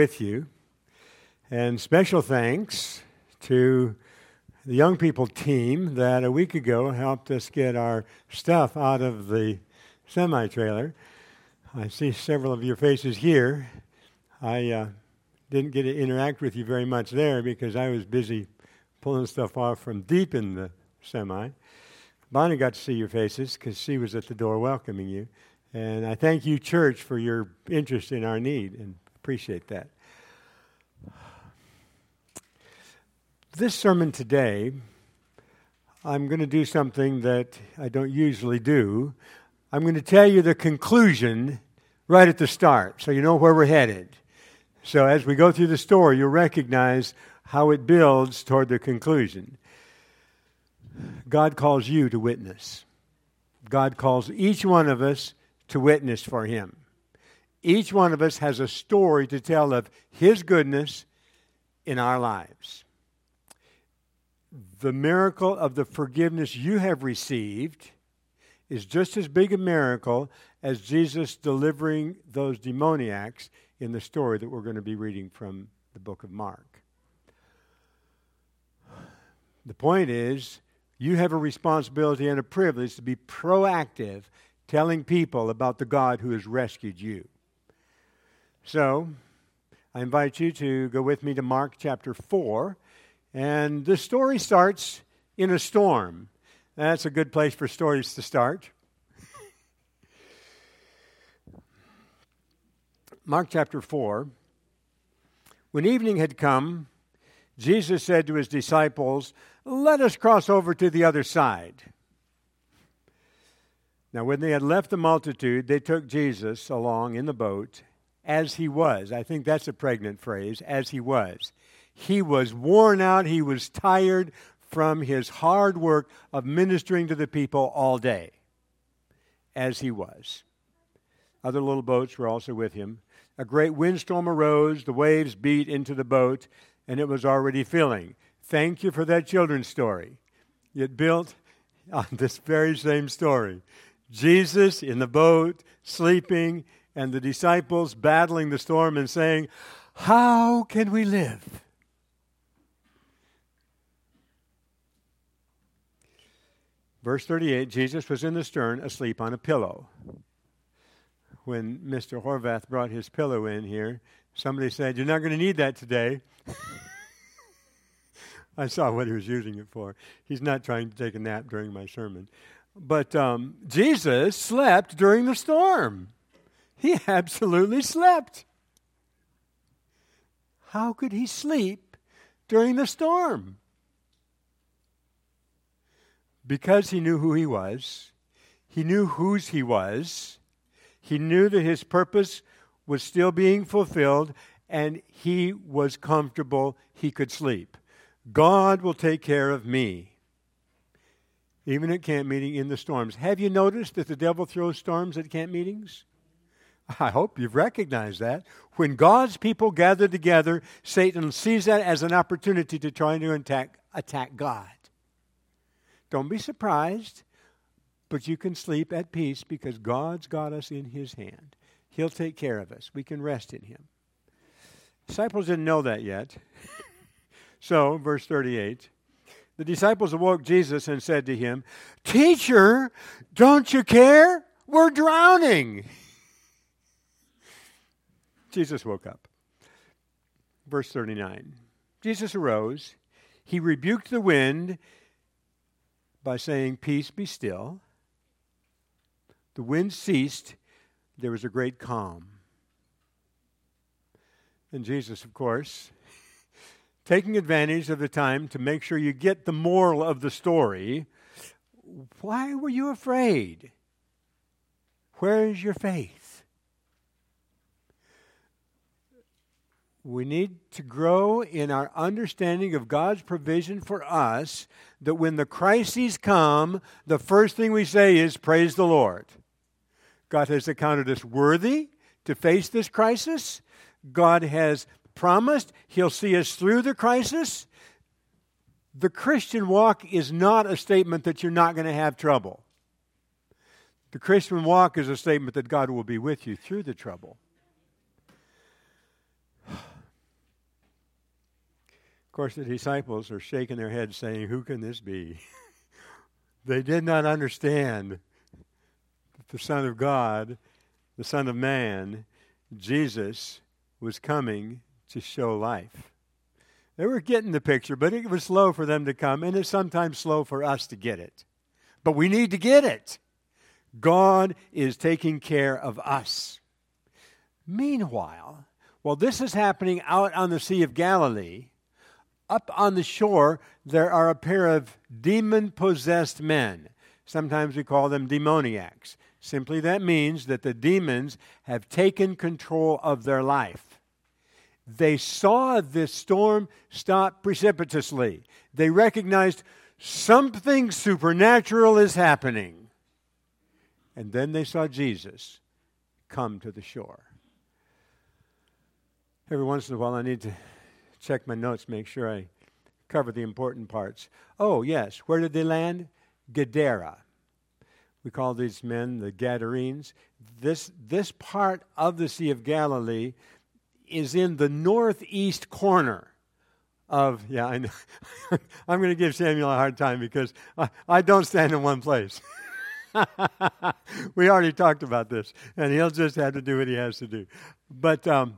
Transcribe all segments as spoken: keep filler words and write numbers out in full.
With you. And special thanks to the young people team that a week ago helped us get our stuff out of the semi-trailer. I see several of your faces here. I uh, didn't get to interact with you very much there because I was busy pulling stuff off from deep in the semi. Bonnie got to see your faces because she was at the door welcoming you. And I thank you, church, for your interest in our need and appreciate that. This sermon today, I'm going to do something that I don't usually do. I'm going to tell you the conclusion right at the start, so you know where we're headed. So as we go through the story, you'll recognize how it builds toward the conclusion. God calls you to witness. God calls each one of us to witness for Him. Each one of us has a story to tell of His goodness in our lives. The miracle of the forgiveness you have received is just as big a miracle as Jesus delivering those demoniacs in the story that we're going to be reading from the book of Mark. The point is, you have a responsibility and a privilege to be proactive, telling people about the God who has rescued you. So, I invite you to go with me to Mark chapter four, and the story starts in a storm. That's a good place for stories to start. Mark chapter four, when evening had come, Jesus said to his disciples, "Let us cross over to the other side." Now, when they had left the multitude, they took Jesus along in the boat as he was. I think that's a pregnant phrase, as he was. He was worn out. He was tired from his hard work of ministering to the people all day, as he was. Other little boats were also with him. A great windstorm arose. The waves beat into the boat, and it was already filling. Thank you for that children's story. It built on this very same story. Jesus in the boat, sleeping, and the disciples battling the storm and saying, "How can we live?" Verse thirty-eight, Jesus was in the stern, asleep on a pillow. When Mister Horvath brought his pillow in here, somebody said, "You're not going to need that today." I saw what he was using it for. He's not trying to take a nap during my sermon. But um, Jesus slept during the storm. He absolutely slept. How could he sleep during the storm? Because he knew who he was. He knew whose he was. He knew that his purpose was still being fulfilled, and he was comfortable. He could sleep. God will take care of me. Even at camp meeting in the storms. Have you noticed that the devil throws storms at camp meetings? I hope you've recognized that. When God's people gather together, Satan sees that as an opportunity to try to attack, attack God. Don't be surprised, but you can sleep at peace because God's got us in His hand. He'll take care of us. We can rest in Him. Disciples didn't know that yet. So, verse thirty-eight, the disciples awoke Jesus and said to him, "Teacher, don't you care? We're drowning." Jesus woke up. Verse thirty-nine, Jesus arose. He rebuked the wind by saying, "Peace, be still." The wind ceased. There was a great calm. And Jesus, of course, taking advantage of the time to make sure you get the moral of the story, "Why were you afraid? Where is your faith?" We need to grow in our understanding of God's provision for us, that when the crises come, the first thing we say is, "Praise the Lord. God has accounted us worthy to face this crisis. God has promised He'll see us through the crisis." The Christian walk is not a statement that you're not going to have trouble. The Christian walk is a statement that God will be with you through the trouble. Of course, the disciples are shaking their heads saying, who can this be? They did not understand that the Son of God, the Son of Man, Jesus, was coming to show life. They were getting the picture, but it was slow for them to come, and it's sometimes slow for us to get it. But we need to get it. God is taking care of us. Meanwhile, while this is happening out on the Sea of Galilee, up on the shore, there are a pair of demon-possessed men. Sometimes we call them demoniacs. Simply that means that the demons have taken control of their life. They saw this storm stop precipitously. They recognized something supernatural is happening. And then they saw Jesus come to the shore. Every once in a while I need to check my notes, make sure I cover the important parts. Oh, yes, where did they land? Gadara. We call these men the Gadarenes. This, this part of the Sea of Galilee is in the northeast corner of, yeah, I know. I'm going to give Samuel a hard time because I, I don't stand in one place. We already talked about this, and he'll just have to do what he has to do. But um,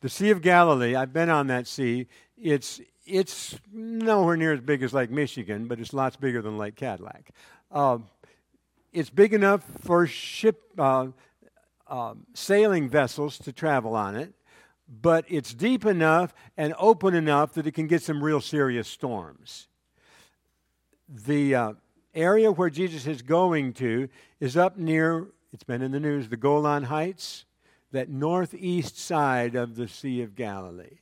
the Sea of Galilee, I've been on that sea. It's it's nowhere near as big as Lake Michigan, but it's lots bigger than Lake Cadillac. Um, it's big enough for ship uh, um, sailing vessels to travel on it, but it's deep enough and open enough that it can get some real serious storms. The uh, area where Jesus is going to is up near, it's been in the news, the Golan Heights, that northeast side of the Sea of Galilee.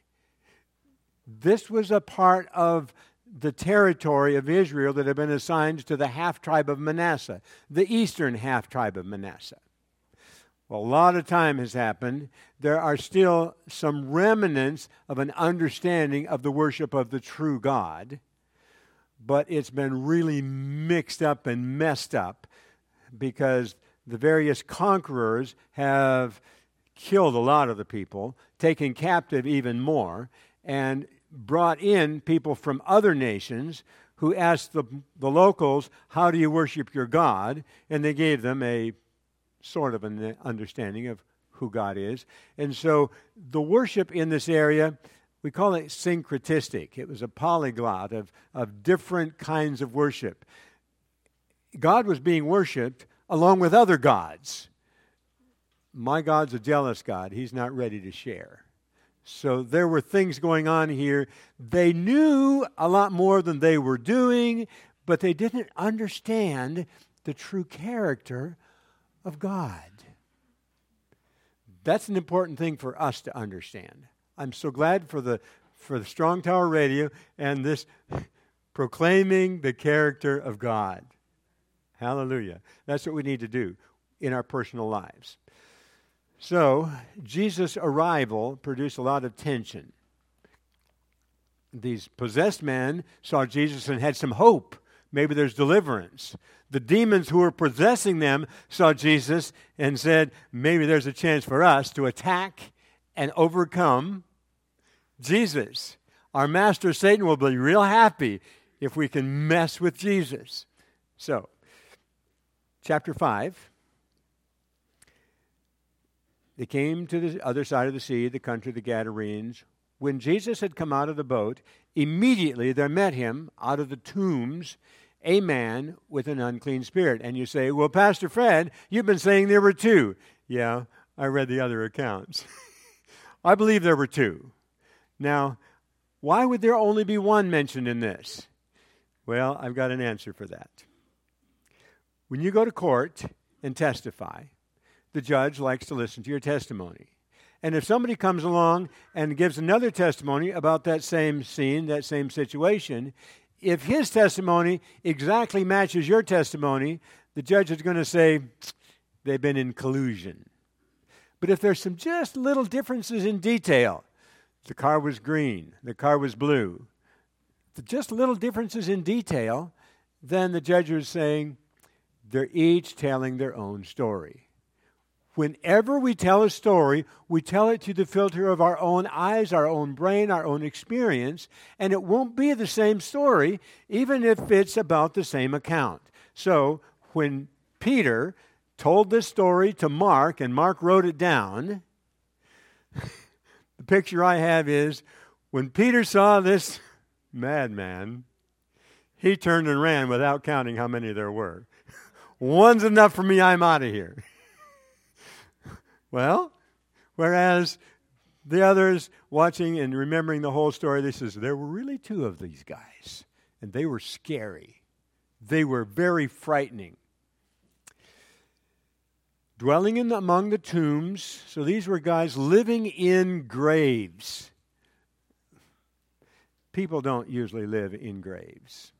This was a part of the territory of Israel that had been assigned to the half-tribe of Manasseh, the eastern half-tribe of Manasseh. Well, a lot of time has happened. There are still some remnants of an understanding of the worship of the true God, but it's been really mixed up and messed up because the various conquerors have killed a lot of the people, taken captive even more, and brought in people from other nations who asked the, the locals, how do you worship your God? And they gave them a sort of an understanding of who God is. And so the worship in this area, we call it syncretistic. It was a polyglot of, of different kinds of worship. God was being worshiped along with other gods. My God's a jealous God. He's not ready to share. So there were things going on here. They knew a lot more than they were doing, but they didn't understand the true character of God. That's an important thing for us to understand. I'm so glad for the for the Strong Tower Radio and this proclaiming the character of God. Hallelujah. That's what we need to do in our personal lives. So, Jesus' arrival produced a lot of tension. These possessed men saw Jesus and had some hope. Maybe there's deliverance. The demons who were possessing them saw Jesus and said, maybe there's a chance for us to attack and overcome Jesus. Our master Satan will be real happy if we can mess with Jesus. So, chapter five. They came to the other side of the sea, the country of the Gadarenes. When Jesus had come out of the boat, immediately there met him out of the tombs a man with an unclean spirit. And you say, well, Pastor Fred, you've been saying there were two. Yeah, I read the other accounts. I believe there were two. Now, why would there only be one mentioned in this? Well, I've got an answer for that. When you go to court and testify, the judge likes to listen to your testimony. And if somebody comes along and gives another testimony about that same scene, that same situation, if his testimony exactly matches your testimony, the judge is going to say, they've been in collusion. But if there's some just little differences in detail, the car was green, the car was blue, just little differences in detail, then the judge is saying, they're each telling their own story. Whenever we tell a story, we tell it through the filter of our own eyes, our own brain, our own experience, and it won't be the same story, even if it's about the same account. So when Peter told this story to Mark, and Mark wrote it down, the picture I have is when Peter saw this madman, he turned and ran without counting how many there were. One's enough for me, I'm out of here. Well, whereas the others watching and remembering the whole story, they says, there were really two of these guys, and they were scary. They were very frightening. Dwelling in the, among the tombs, so these were guys living in graves. People don't usually live in graves.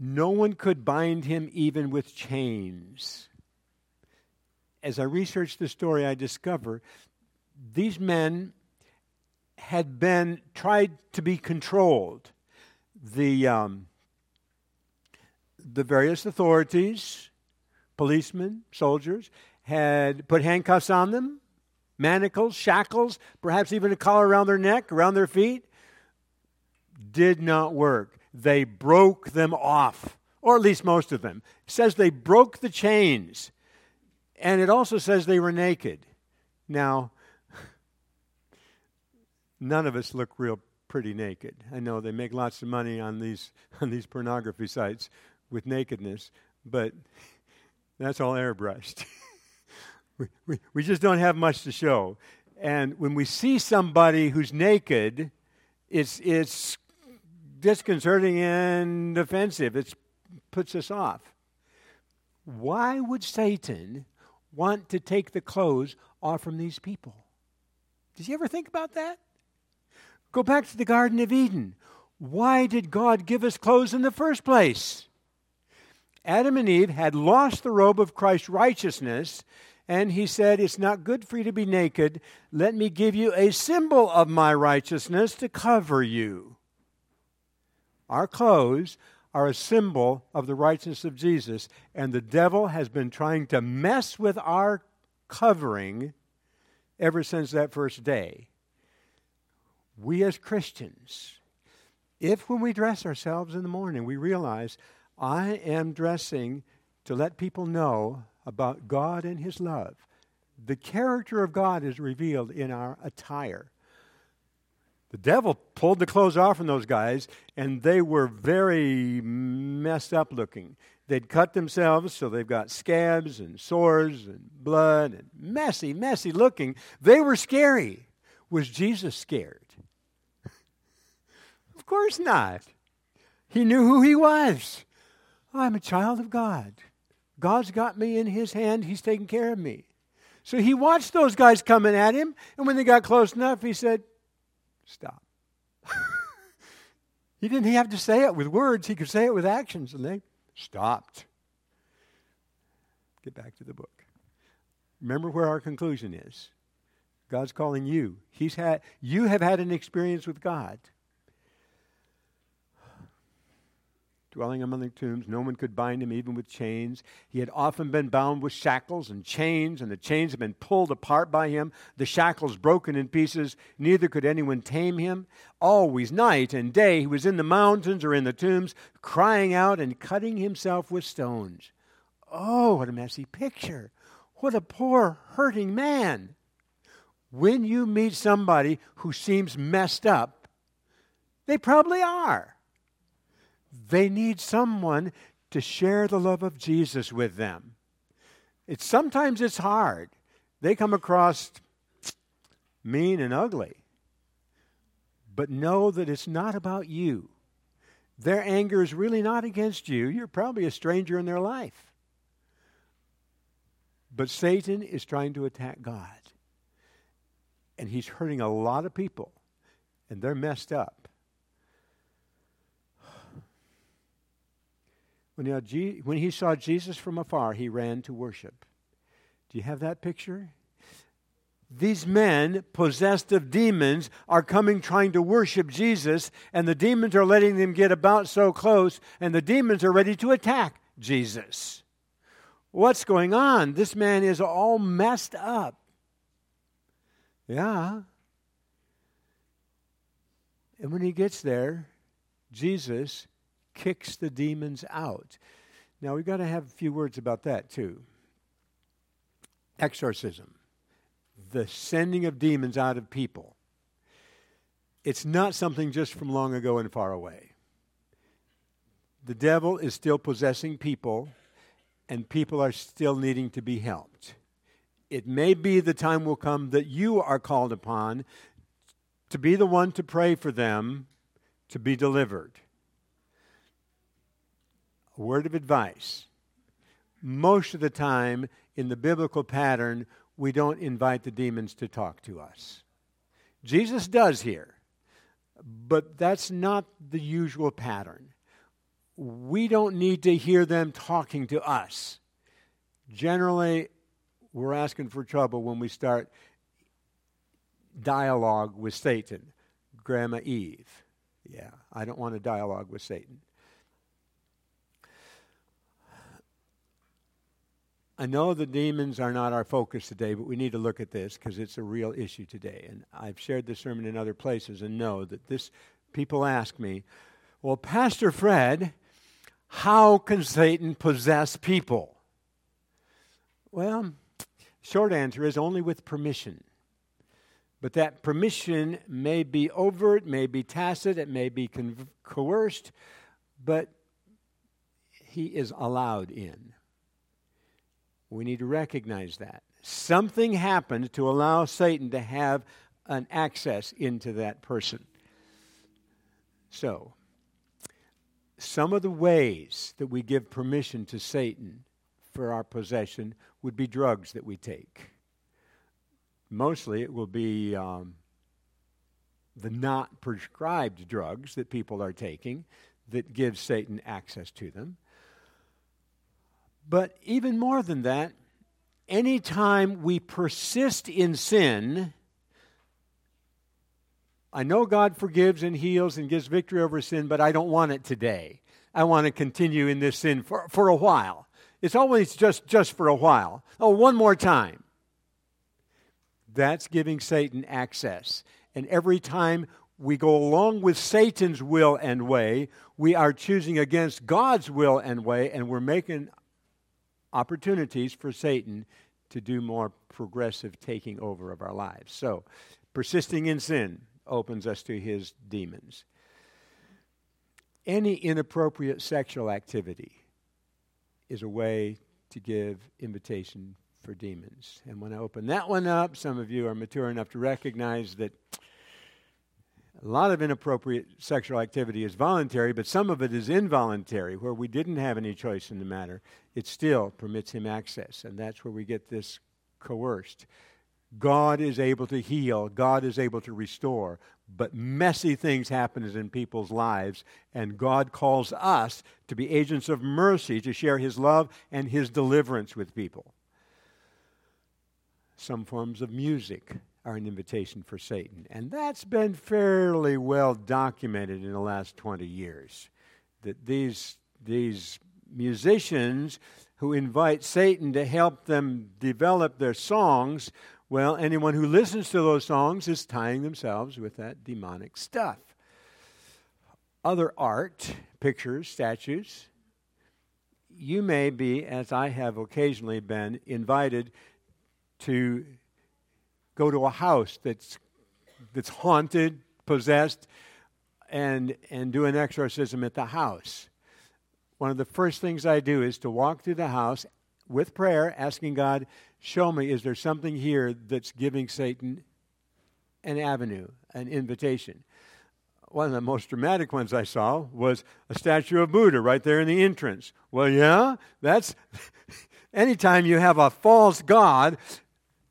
No one could bind him even with chains. As I researched the story, I discover these men had been tried to be controlled. The um, the various authorities, policemen, soldiers, had put handcuffs on them, manacles, shackles, perhaps even a collar around their neck, around their feet. Did not work. They broke them off, or at least most of them. It says they broke the chains. And it also says they were naked. Now, none of us look real pretty naked. I know they make lots of money on these on these pornography sites with nakedness, but that's all airbrushed. we, we, we just don't have much to show. And when we see somebody who's naked, it's it's disconcerting and offensive. It puts us off. Why would Satan want to take the clothes off from these people? Did you ever think about that? Go back to the Garden of Eden. Why did God give us clothes in the first place? Adam and Eve had lost the robe of Christ's righteousness, and he said, it's not good for you to be naked. Let me give you a symbol of my righteousness to cover you. Our clothes are a symbol of the righteousness of Jesus, and the devil has been trying to mess with our covering ever since that first day. We as Christians, if when we dress ourselves in the morning, we realize I am dressing to let people know about God and His love. The character of God is revealed in our attire. The devil pulled the clothes off from those guys, and they were very messed up looking. They'd cut themselves, so they've got scabs and sores and blood and messy, messy looking. They were scary. Was Jesus scared? Of course not. He knew who he was. I'm a child of God. God's got me in his hand. He's taking care of me. So he watched those guys coming at him, and when they got close enough, he said, stop. He didn't have to say it with words. He could say it with actions, and they stopped. Get back to the book. Remember where our conclusion is. God's calling you. He's had, you have had an experience with God. Dwelling among the tombs, no one could bind him even with chains. He had often been bound with shackles and chains, and the chains had been pulled apart by him, the shackles broken in pieces, neither could anyone tame him. Always, night and day, he was in the mountains or in the tombs, crying out and cutting himself with stones. Oh, what a messy picture. What a poor, hurting man. When you meet somebody who seems messed up, they probably are. They need someone to share the love of Jesus with them. It's sometimes it's hard. They come across mean and ugly. But know that it's not about you. Their anger is really not against you. You're probably a stranger in their life. But Satan is trying to attack God. And he's hurting a lot of people. And they're messed up. When he saw Jesus from afar, he ran to worship. Do you have that picture? These men, possessed of demons, are coming trying to worship Jesus, and the demons are letting them get about so close, and the demons are ready to attack Jesus. What's going on? This man is all messed up. Yeah. And when he gets there, Jesus kicks the demons out. Now, we've got to have a few words about that, too. Exorcism, the sending of demons out of people. It's not something just from long ago and far away. The devil is still possessing people, and people are still needing to be helped. It may be the time will come that you are called upon to be the one to pray for them to be delivered. A word of advice. Most of the time, in the biblical pattern, we don't invite the demons to talk to us. Jesus does here, but that's not the usual pattern. We don't need to hear them talking to us. Generally, we're asking for trouble when we start dialogue with Satan. Grandma Eve. Yeah, I don't want to dialogue with Satan. I know the demons are not our focus today, but we need to look at this because it's a real issue today. And I've shared this sermon in other places and know that this, people ask me, well, Pastor Fred, how can Satan possess people? Well, short answer is only with permission. But that permission may be overt, may be tacit, it may be con- coerced, but he is allowed in. We need to recognize that. Something happened to allow Satan to have an access into that person. So, some of the ways that we give permission to Satan for our possession would be drugs that we take. Mostly it will be um, the not prescribed drugs that people are taking that gives Satan access to them. But even more than that, any time we persist in sin, I know God forgives and heals and gives victory over sin, but I don't want it today. I want to continue in this sin for, for a while. It's always just, just for a while. Oh, one more time. That's giving Satan access. And every time we go along with Satan's will and way, we are choosing against God's will and way, and we're making opportunities for Satan to do more progressive taking over of our lives. So, persisting in sin opens us to his demons. Any inappropriate sexual activity is a way to give invitation for demons. And when I open that one up, some of you are mature enough to recognize that a lot of inappropriate sexual activity is voluntary, but some of it is involuntary, where we didn't have any choice in the matter. It still permits him access, and that's where we get this coerced. God is able to heal. God is able to restore. But messy things happen in people's lives, and God calls us to be agents of mercy, to share his love and his deliverance with people. Some forms of music are an invitation for Satan. And that's been fairly well documented in the last twenty years, that these, these musicians who invite Satan to help them develop their songs, well, anyone who listens to those songs is tying themselves with that demonic stuff. Other art, pictures, statues. You may be, as I have occasionally been, invited to go to a house that's that's haunted, possessed, and and do an exorcism at the house. One of the first things I do is to walk through the house with prayer, asking God, show me, is there something here that's giving Satan an avenue, an invitation? One of the most dramatic ones I saw was a statue of Buddha right there in the entrance. Well, yeah, that's... Anytime you have a false god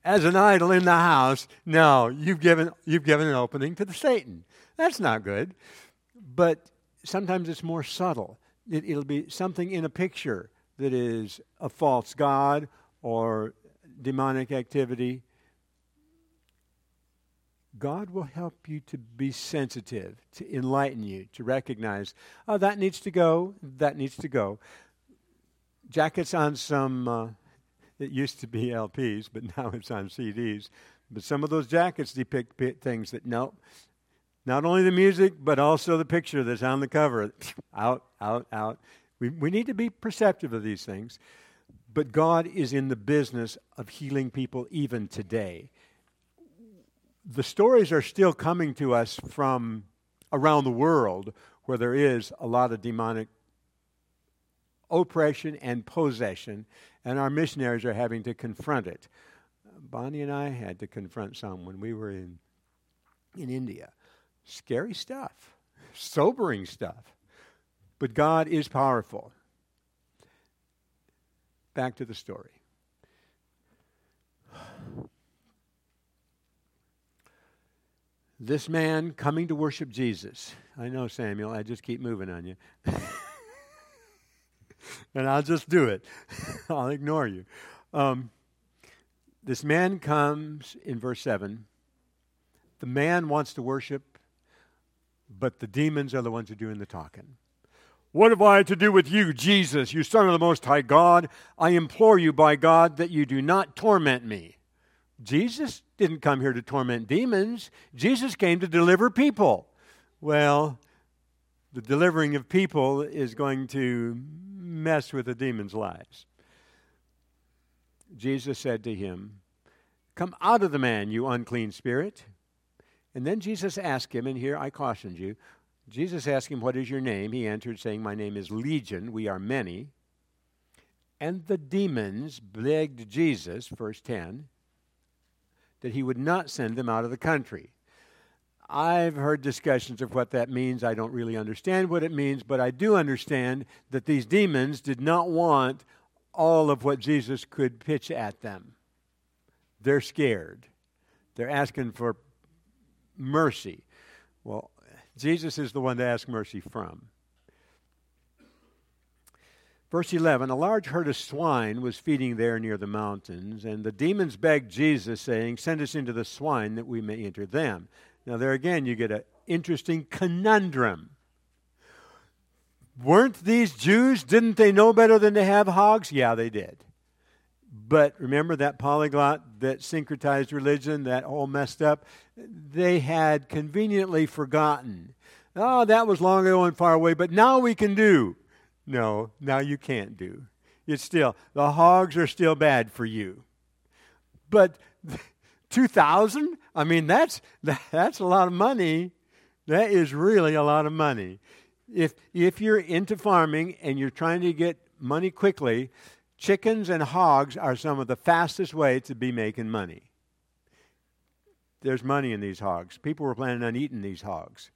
as an idol in the house, no, you've given, you've given an opening to the Satan. That's not good. But sometimes it's more subtle. It, it'll be something in a picture that is a false god or demonic activity. God will help you to be sensitive, to enlighten you, to recognize, oh, that needs to go, that needs to go. jackets on some, uh, it used to be L Ps, but now it's on C Ds. But some of those jackets depict p- things that, no, not only the music, but also the picture that's on the cover. Out, out, out. We, we need to be perceptive of these things. But God is in the business of healing people even today. The stories are still coming to us from around the world where there is a lot of demonic oppression and possession, and our missionaries are having to confront it. Bonnie and I had to confront some when we were in in India. Scary stuff, sobering stuff, but God is powerful. Back to the story. This man coming to worship Jesus. I know, Samuel, I just keep moving on you. And I'll just do it. I'll ignore you. Um, this man comes in verse seven. The man wants to worship, but the demons are the ones who are doing the talking. What have I to do with you, Jesus, you Son of the Most High God? I implore you by God that you do not torment me. Jesus didn't come here to torment demons. Jesus came to deliver people. Well, the delivering of people is going to mess with the demons' lives. Jesus said to him, come out of the man, you unclean spirit. And then Jesus asked him, and here I cautioned you, Jesus asked him, what is your name? He answered, saying, my name is Legion, we are many. And the demons begged Jesus, verse ten, that he would not send them out of the country. I've heard discussions of what that means. I don't really understand what it means, but I do understand that these demons did not want all of what Jesus could pitch at them. They're scared. They're asking for mercy. Well, Jesus is the one to ask mercy from. Verse eleven, a large herd of swine was feeding there near the mountains, and the demons begged Jesus, saying, send us into the swine that we may enter them. Now there again, you get an interesting conundrum. Weren't these Jews, didn't they know better than to have hogs? Yeah, they did. But remember that polyglot, that syncretized religion, that all messed up? They had conveniently forgotten. Oh, that was long ago and far away, but now we can do. No, now you can't do. It's still, the hogs are still bad for you. But two thousand? I mean, that's that's a lot of money. That is really a lot of money. If if you're into farming and you're trying to get money quickly, chickens and hogs are some of the fastest way to be making money. There's money in these hogs. People were planning on eating these hogs.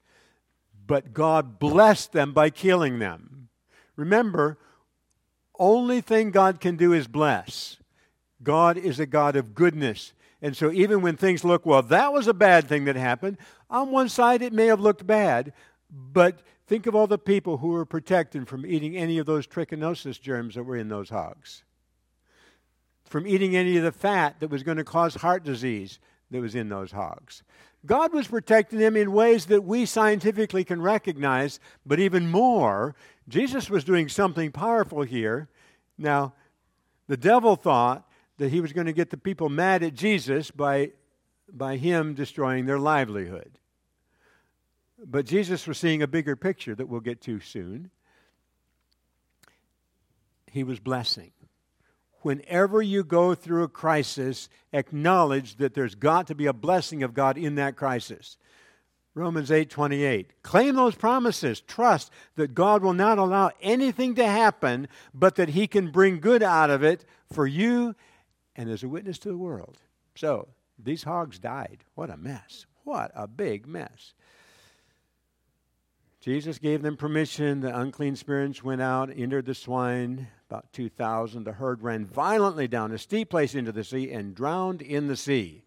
But God blessed them by killing them. Remember, only thing God can do is bless. God is a God of goodness. And so even when things look, well, that was a bad thing that happened, on one side it may have looked bad, but think of all the people who were protected from eating any of those trichinosis germs that were in those hogs, from eating any of the fat that was going to cause heart disease that was in those hogs. God was protecting them in ways that we scientifically can recognize, but even more, Jesus was doing something powerful here. Now, the devil thought that he was going to get the people mad at Jesus by, by him destroying their livelihood. But Jesus was seeing a bigger picture that we'll get to soon. He was blessing. Whenever you go through a crisis, acknowledge that there's got to be a blessing of God in that crisis. Romans eight twenty-eight. Claim those promises. Trust that God will not allow anything to happen, but that He can bring good out of it for you and as a witness to the world. So, these hogs died. What a mess. What a big mess. Jesus gave them permission. The unclean spirits went out, entered the swine, about two thousand. The herd ran violently down a steep place into the sea and drowned in the sea.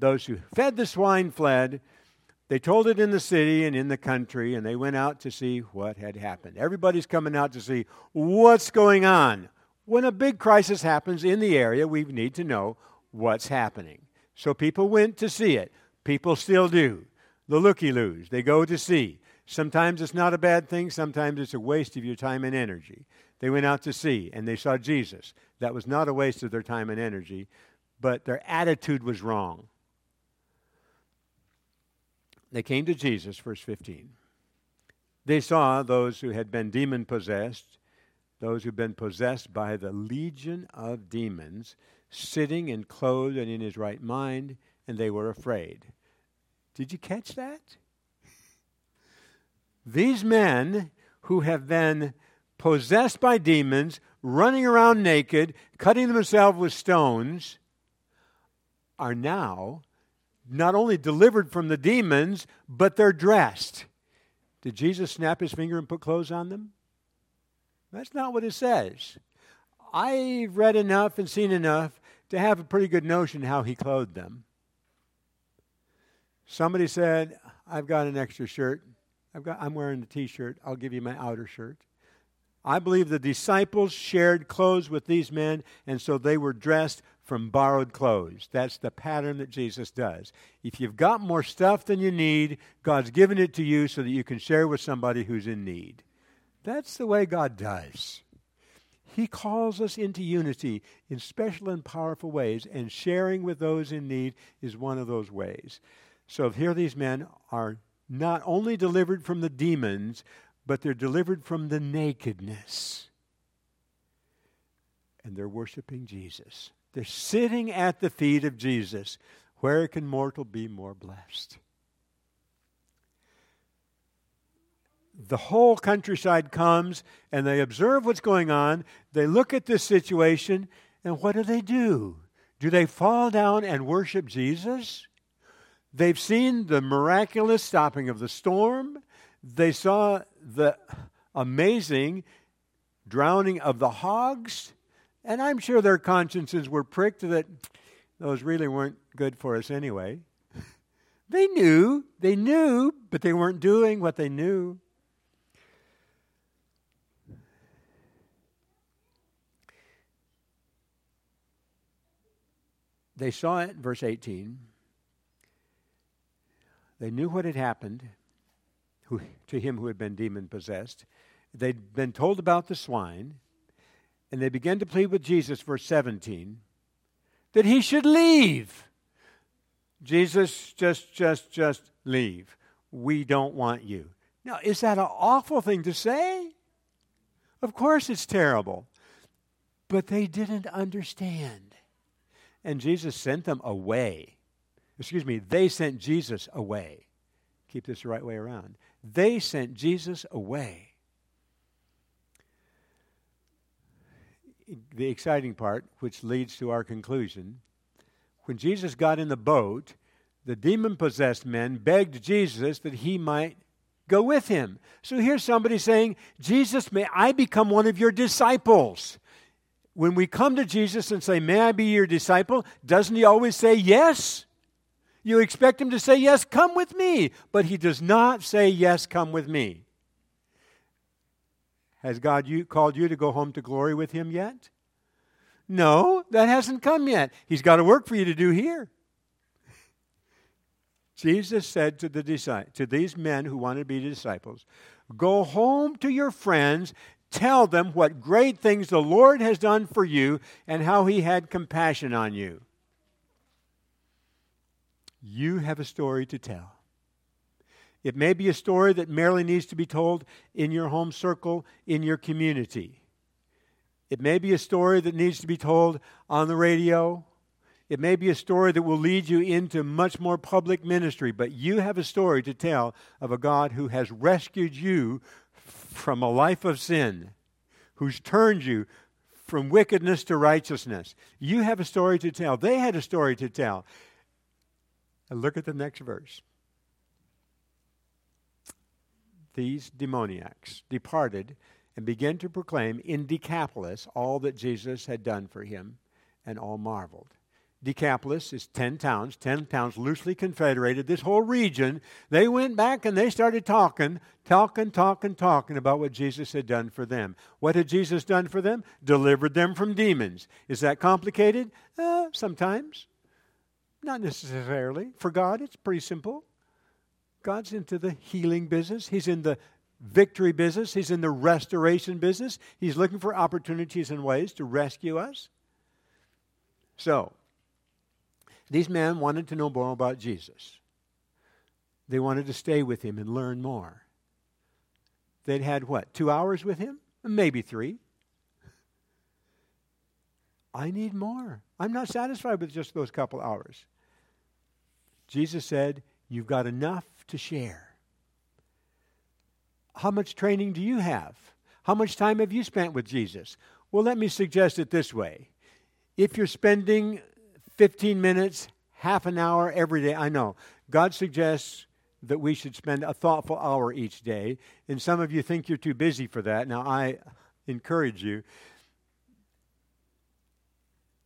Those who fed the swine fled. They told it in the city and in the country, and they went out to see what had happened. Everybody's coming out to see what's going on. When a big crisis happens in the area, we need to know what's happening. So people went to see it. People still do. The looky-loos, they go to see. Sometimes it's not a bad thing. Sometimes it's a waste of your time and energy. They went out to sea and they saw Jesus. That was not a waste of their time and energy, but their attitude was wrong. They came to Jesus, verse fifteen. They saw those who had been demon-possessed, those who had been possessed by the legion of demons, sitting and clothed and in his right mind, and they were afraid. Did you catch that? These men who have been possessed by demons, running around naked, cutting themselves with stones, are now not only delivered from the demons, but they're dressed. Did Jesus snap his finger and put clothes on them? That's not what it says. I've read enough and seen enough to have a pretty good notion how he clothed them. Somebody said, I've got an extra shirt. I've got, I'm wearing a T-shirt. I'll give you my outer shirt. I believe the disciples shared clothes with these men, and so they were dressed from borrowed clothes. That's the pattern that Jesus does. If you've got more stuff than you need, God's given it to you so that you can share with somebody who's in need. That's the way God does. He calls us into unity in special and powerful ways, and sharing with those in need is one of those ways. So here these men are not only delivered from the demons, but they're delivered from the nakedness. And they're worshiping Jesus. They're sitting at the feet of Jesus. Where can mortal be more blessed? The whole countryside comes and they observe what's going on. They look at this situation, and what do they do? Do they fall down and worship Jesus? They've seen the miraculous stopping of the storm. They saw the amazing drowning of the hogs. And I'm sure their consciences were pricked that those really weren't good for us anyway. They knew, they knew, but they weren't doing what they knew. They saw it, verse eighteen. They knew what had happened who, to him who had been demon-possessed. They'd been told about the swine. And they began to plead with Jesus, verse seventeen, that he should leave. Jesus, just, just, just leave. We don't want you. Now, is that an awful thing to say? Of course it's terrible. But they didn't understand. And Jesus sent them away. Excuse me, they sent Jesus away. Keep this the right way around. They sent Jesus away. The exciting part, which leads to our conclusion. When Jesus got in the boat, the demon-possessed men begged Jesus that he might go with him. So here's somebody saying, Jesus, may I become one of your disciples? When we come to Jesus and say, may I be your disciple, doesn't he always say yes? You expect him to say, yes, come with me. But he does not say, yes, come with me. Has God you, called you to go home to glory with him yet? No, that hasn't come yet. He's got a work for you to do here. Jesus said to, the deci- to these men who wanted to be disciples, go home to your friends, tell them what great things the Lord has done for you and how he had compassion on you. You have a story to tell. It may be a story that merely needs to be told in your home circle, in your community. It may be a story that needs to be told on the radio. It may be a story that will lead you into much more public ministry, but you have a story to tell of a God who has rescued you from a life of sin, who's turned you from wickedness to righteousness. You have a story to tell. They had a story to tell. And look at the next verse. These demoniacs departed and began to proclaim in Decapolis all that Jesus had done for him, and all marveled. Decapolis is ten towns, ten towns loosely confederated, this whole region. They went back and they started talking, talking, talking, talking about what Jesus had done for them. What had Jesus done for them? Delivered them from demons. Is that complicated? Uh, sometimes. Not necessarily. For God, it's pretty simple. God's into the healing business. He's in the victory business. He's in the restoration business. He's looking for opportunities and ways to rescue us. So, these men wanted to know more about Jesus. They wanted to stay with him and learn more. They'd had, what, two hours with him? Maybe three. I need more. I'm not satisfied with just those couple hours. Jesus said, you've got enough to share. How much training do you have? How much time have you spent with Jesus? Well, let me suggest it this way. If you're spending fifteen minutes, half an hour every day, I know, God suggests that we should spend a thoughtful hour each day. And some of you think you're too busy for that. Now, I encourage you.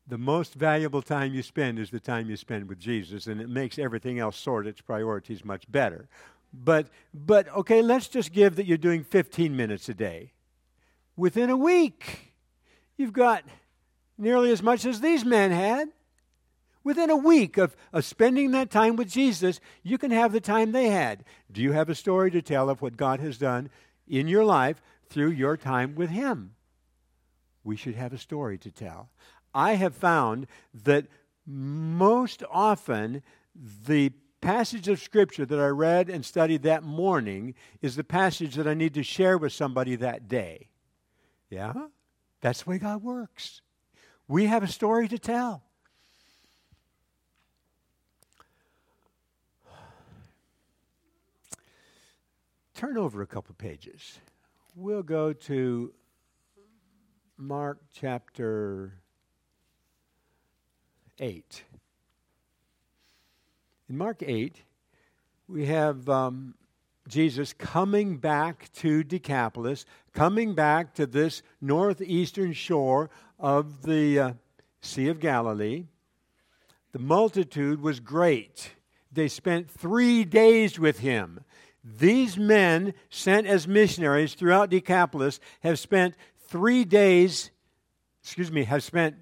The most valuable time you spend is the time you spend with Jesus, and it makes everything else sort its priorities much better. But, but okay, let's just give that you're doing fifteen minutes a day. Within a week, you've got nearly as much as these men had. Within a week of, of spending that time with Jesus, you can have the time they had. Do you have a story to tell of what God has done in your life through your time with Him? We should have a story to tell. I have found that most often the passage of Scripture that I read and studied that morning is the passage that I need to share with somebody that day. Yeah? That's the way God works. We have a story to tell. Turn over a couple pages. We'll go to Mark chapter eight. In Mark eight, we have um, Jesus coming back to Decapolis, coming back to this northeastern shore of the uh, Sea of Galilee. The multitude was great. They spent three days with him. These men sent as missionaries throughout Decapolis have spent three days, excuse me, have spent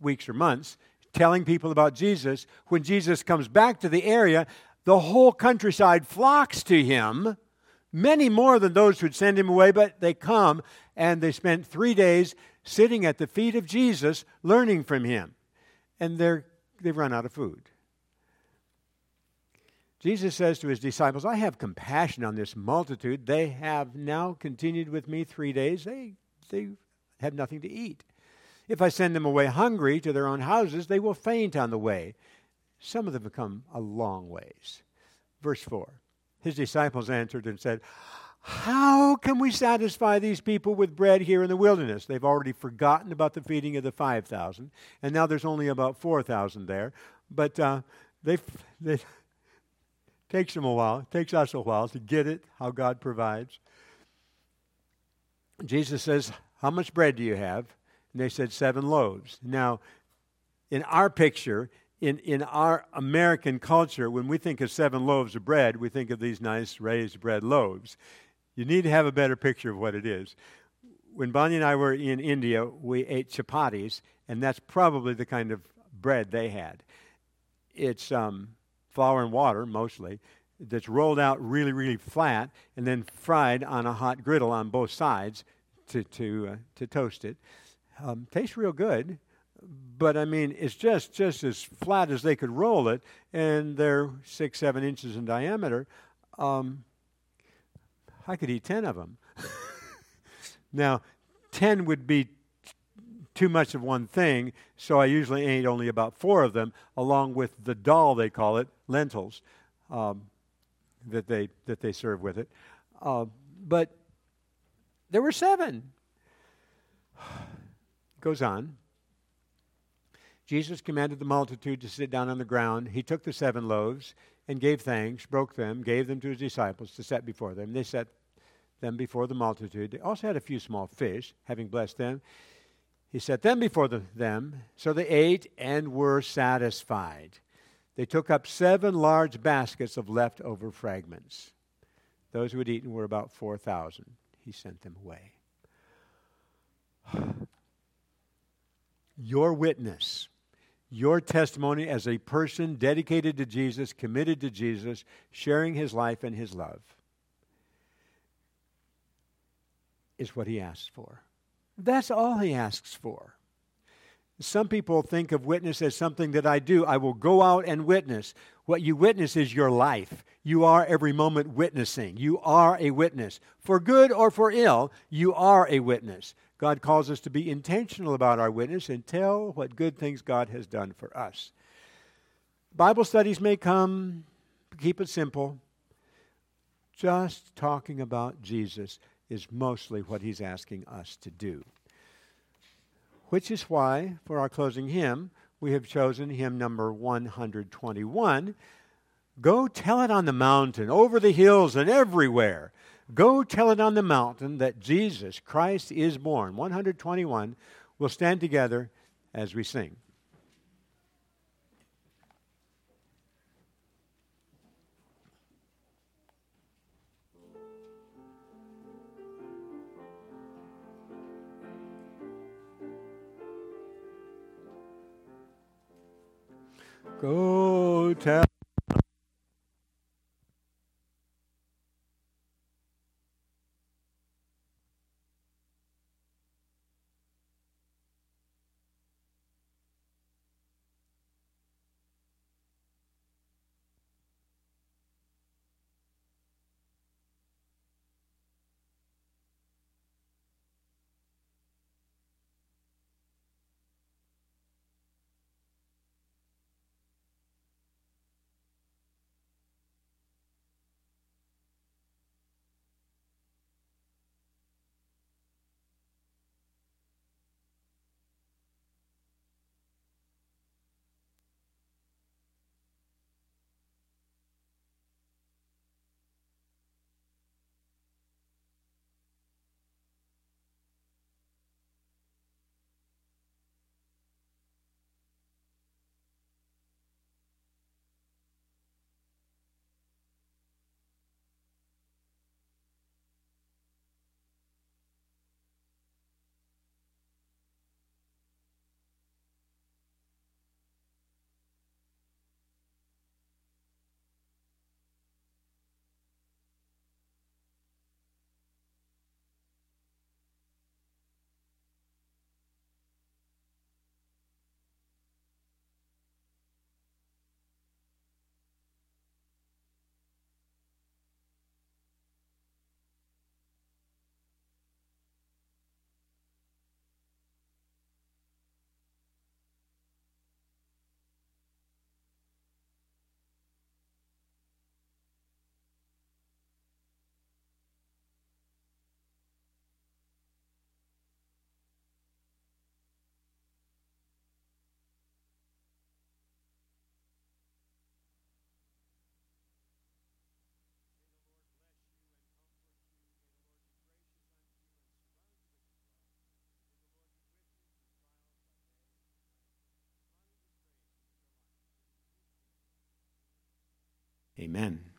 weeks or months telling people about Jesus. When Jesus comes back to the area, the whole countryside flocks to him, many more than those who'd send him away, but they come, and they spent three days sitting at the feet of Jesus, learning from him. And they're, they've run out of food. Jesus says to his disciples, I have compassion on this multitude. They have now continued with me three days. They, they have nothing to eat. If I send them away hungry to their own houses, they will faint on the way. Some of them have come a long ways. Verse four, his disciples answered and said, how can we satisfy these people with bread here in the wilderness? They've already forgotten about the feeding of the five thousand, and now there's only about four thousand there. But uh, they... they Takes them a while. It takes us a while to get it, how God provides. Jesus says, how much bread do you have? And they said, seven loaves. Now, in our picture, in, in our American culture, when we think of seven loaves of bread, we think of these nice raised bread loaves. You need to have a better picture of what it is. When Bonnie and I were in India, we ate chapatis, and that's probably the kind of bread they had. It's... um. flour and water, mostly, that's rolled out really, really flat and then fried on a hot griddle on both sides to to uh, to toast it. Um, tastes real good, but I mean, it's just, just as flat as they could roll it, and they're six, seven inches in diameter. Um, I could eat ten of them. Now, ten would be too much of one thing, so I usually ate only about four of them, along with the dal, they call it, lentils, um, that they that they serve with it. Uh, but there were seven. Goes on. Jesus commanded the multitude to sit down on the ground. He took the seven loaves and gave thanks, broke them, gave them to his disciples to set before them. They set them before the multitude. They also had a few small fish, having blessed them. He set them before the, them, so they ate and were satisfied. They took up seven large baskets of leftover fragments. Those who had eaten were about four thousand. He sent them away. Your witness, your testimony as a person dedicated to Jesus, committed to Jesus, sharing his life and his love, is what he asks for. That's all he asks for. Some people think of witness as something that I do. I will go out and witness. What you witness is your life. You are every moment witnessing. You are a witness. For good or for ill, you are a witness. God calls us to be intentional about our witness and tell what good things God has done for us. Bible studies may come. Keep it simple. Just talking about Jesus is mostly what he's asking us to do. Which is why, for our closing hymn, we have chosen hymn number one hundred twenty-one. Go tell it on the mountain, over the hills and everywhere. Go tell it on the mountain that Jesus Christ is born. one hundred twenty-one. We'll stand together as we sing. Go tell. Amen.